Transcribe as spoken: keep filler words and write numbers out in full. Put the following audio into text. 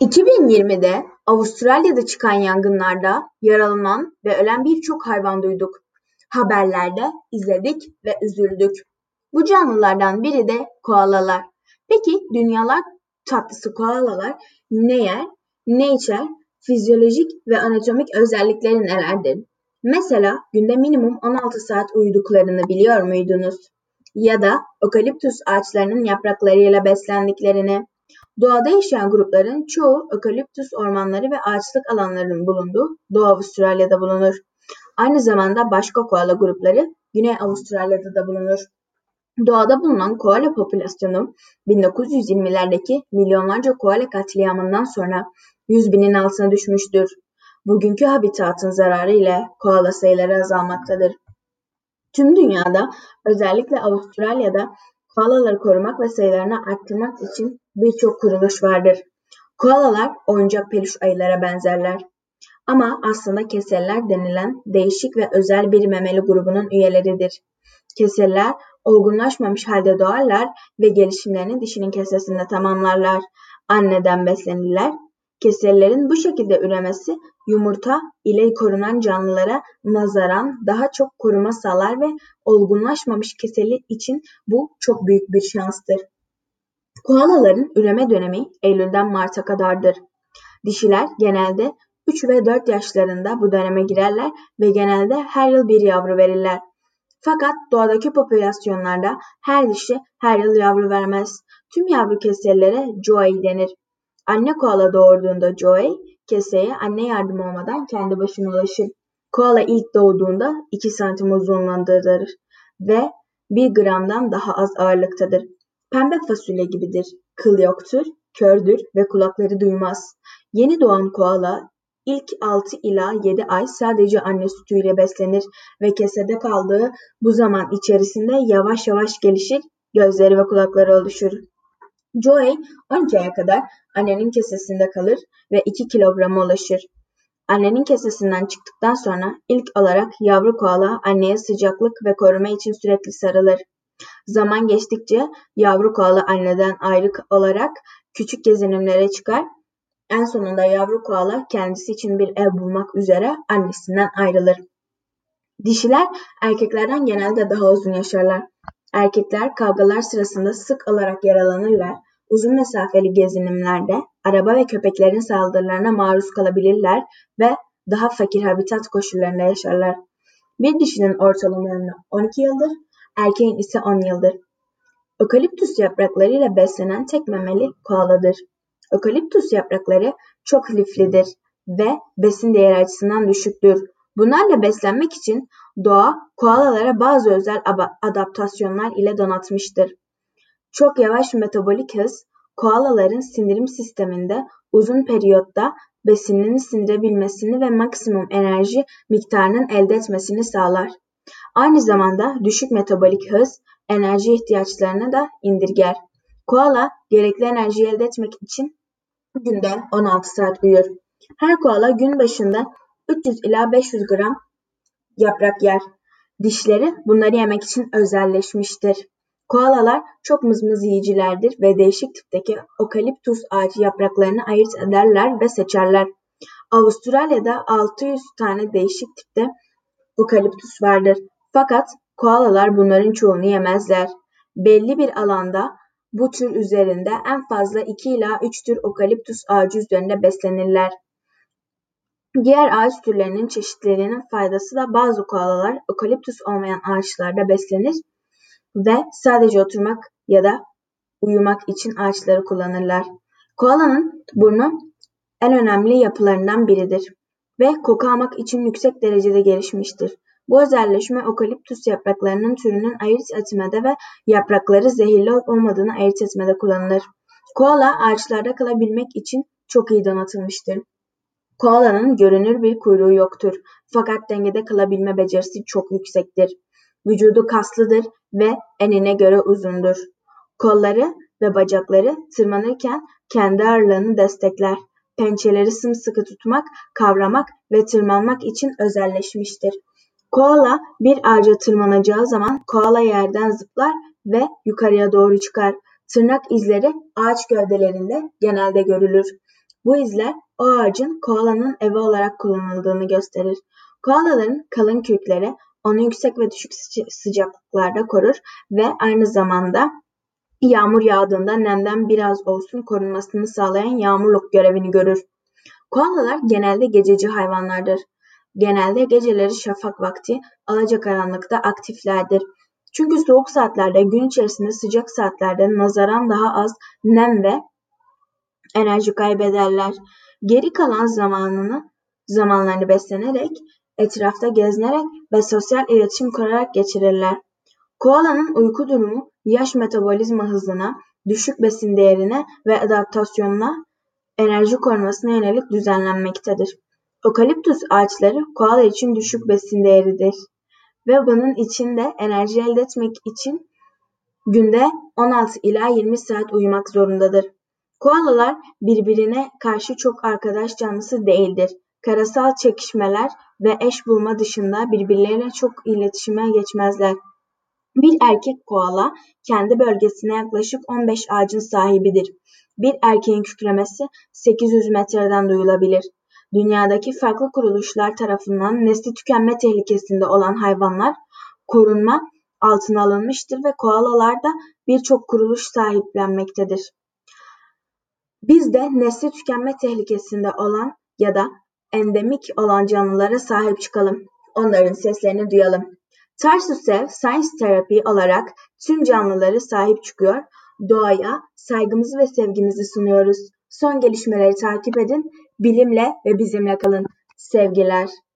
iki bin yirmide Avustralya'da çıkan yangınlarda yaralanan ve ölen birçok hayvan duyduk. Haberlerde izledik ve üzüldük. Bu canlılardan biri de koalalar. Peki dünyalar tatlısı koalalar ne yer, ne içer, fizyolojik ve anatomik özellikleri nelerdir? Mesela günde minimum on altı saat uyuduklarını biliyor muydunuz? Ya da ökaliptüs ağaçlarının yapraklarıyla beslendiklerini. Doğada yaşayan grupların çoğu ökaliptüs ormanları ve ağaçlık alanlarının bulunduğu Doğu Avustralya'da bulunur. Aynı zamanda başka koala grupları Güney Avustralya'da da bulunur. Doğada bulunan koala popülasyonu bin dokuz yüz yirmilerdeki milyonlarca koala katliamından sonra yüz binin altına düşmüştür. Bugünkü habitatın zararı ile koala sayıları azalmaktadır. Tüm dünyada, özellikle Avustralya'da koalaları korumak ve sayılarını arttırmak için birçok kuruluş vardır. Koalalar oyuncak peluş ayılara benzerler. Ama aslında keseller denilen değişik ve özel bir memeli grubunun üyeleridir. Keseller olgunlaşmamış halde doğarlar ve gelişimlerini dişinin kesesinde tamamlarlar. Anneden beslenirler. Kesellerin bu şekilde üremesi yumurta ile korunan canlılara nazaran daha çok koruma sağlar ve olgunlaşmamış keseli için bu çok büyük bir şanstır. Koalaların üreme dönemi Eylül'den Mart'a kadardır. Dişiler genelde üç ve dört yaşlarında bu döneme girerler ve genelde her yıl bir yavru verirler. Fakat doğadaki popülasyonlarda her dişi her yıl yavru vermez. Tüm yavru kesellere joey denir. Anne koala doğurduğunda joey, keseye anne yardım olmadan kendi başına ulaşır. Koala ilk doğduğunda iki santim uzunluğundadır ve bir gramdan daha az ağırlıktadır. Pembe fasulye gibidir, kıl yoktur, kördür ve kulakları duymaz. Yeni doğan koala ilk altı ila yedi ay sadece anne sütüyle beslenir ve kesede kaldığı bu zaman içerisinde yavaş yavaş gelişir, gözleri ve kulakları oluşur. Joey on iki aya kadar annenin kesesinde kalır ve iki kilograma ulaşır. Annenin kesesinden çıktıktan sonra ilk olarak yavru koala anneye sıcaklık ve koruma için sürekli sarılır. Zaman geçtikçe yavru koala anneden ayrı olarak küçük gezinimlere çıkar. En sonunda yavru koala kendisi için bir ev bulmak üzere annesinden ayrılır. Dişiler erkeklerden genelde daha uzun yaşarlar. Erkekler kavgalar sırasında sık olarak yaralanırlar, uzun mesafeli gezinimlerde araba ve köpeklerin saldırılarına maruz kalabilirler ve daha fakir habitat koşullarında yaşarlar. Bir dişinin ortalama ömrü on iki yıldır, erkeğin ise on yıldır. Ökaliptüs yapraklarıyla beslenen tek memeli koaladır. Ökaliptüs yaprakları çok liflidir ve besin değeri açısından düşüktür. Bunlarla beslenmek için doğa koalalara bazı özel adaptasyonlar ile donatmıştır. Çok yavaş metabolik hız koalaların sindirim sisteminde uzun periyotta besinini sindirebilmesini ve maksimum enerji miktarının elde etmesini sağlar. Aynı zamanda düşük metabolik hız enerji ihtiyaçlarını da indirger. Koala gerekli enerjiyi elde etmek için günde on altı saat uyur. Her koala gün başında üç yüz ila beş yüz gram yaprak yer. Dişleri bunları yemek için özelleşmiştir. Koalalar çok mızmız yiyicilerdir ve değişik tipteki okaliptus ağacı yapraklarını ayırt ederler ve seçerler. Avustralya'da altı yüz tane değişik tipte okaliptus vardır. Fakat koalalar bunların çoğunu yemezler. Belli bir alanda bu tür üzerinde en fazla iki ila üç tür okaliptus ağacı üzerinde beslenirler. Diğer ağaç türlerinin çeşitlerinin faydası da bazı koalalar okaliptüs olmayan ağaçlarda beslenir ve sadece oturmak ya da uyumak için ağaçları kullanırlar. Koalanın burnu en önemli yapılarından biridir ve koku almak için yüksek derecede gelişmiştir. Bu özelleşme okaliptüs yapraklarının türünün ayırt etmede ve yaprakları zehirli olup olmadığını ayırt etmede kullanılır. Koala ağaçlarda kalabilmek için çok iyi donatılmıştır. Koalanın görünür bir kuyruğu yoktur. Fakat dengede kalabilme becerisi çok yüksektir. Vücudu kaslıdır ve enine göre uzundur. Kolları ve bacakları tırmanırken kendi ağırlığını destekler. Pençeleri sımsıkı tutmak, kavramak ve tırmanmak için özelleşmiştir. Koala bir ağaca tırmanacağı zaman koala yerden zıplar ve yukarıya doğru çıkar. Tırnak izleri ağaç gövdelerinde genelde görülür. Bu izler o ağacın koalanın evi olarak kullanıldığını gösterir. Koalaların kalın kökleri onu yüksek ve düşük sıcaklıklarda korur ve aynı zamanda yağmur yağdığında nemden biraz olsun korunmasını sağlayan yağmurluk görevini görür. Koalalar genelde gececi hayvanlardır. Genelde geceleri şafak vakti alacakaranlıkta aktiflerdir. Çünkü soğuk saatlerde gün içerisinde sıcak saatlerde nazaran daha az nem ve enerji kaybederler. Geri kalan zamanını zamanlarını beslenerek, etrafta gezinerek ve sosyal iletişim kurarak geçirirler. Koalanın uyku durumu yaş metabolizma hızına, düşük besin değerine ve adaptasyonuna enerji korumasına yönelik düzenlenmektedir. Okaliptüs ağaçları koala için düşük besin değeridir ve bunun için de enerji elde etmek için günde on altı ila yirmi saat uyumak zorundadır. Koalalar birbirine karşı çok arkadaş canlısı değildir. Karasal çekişmeler ve eş bulma dışında birbirleriyle çok iletişime geçmezler. Bir erkek koala kendi bölgesine yaklaşık on beş ağacın sahibidir. Bir erkeğin kükremesi sekiz yüz metreden duyulabilir. Dünyadaki farklı kuruluşlar tarafından nesli tükenme tehlikesinde olan hayvanlar korunma altına alınmıştır ve koalalar da birçok kuruluş sahiplenmektedir. Biz de nesli tükenme tehlikesinde olan ya da endemik olan canlılara sahip çıkalım. Onların seslerini duyalım. Tarsus'ev Science Therapy olarak tüm canlılara sahip çıkıyor, doğaya saygımızı ve sevgimizi sunuyoruz. Son gelişmeleri takip edin, bilimle ve bizimle kalın. Sevgiler.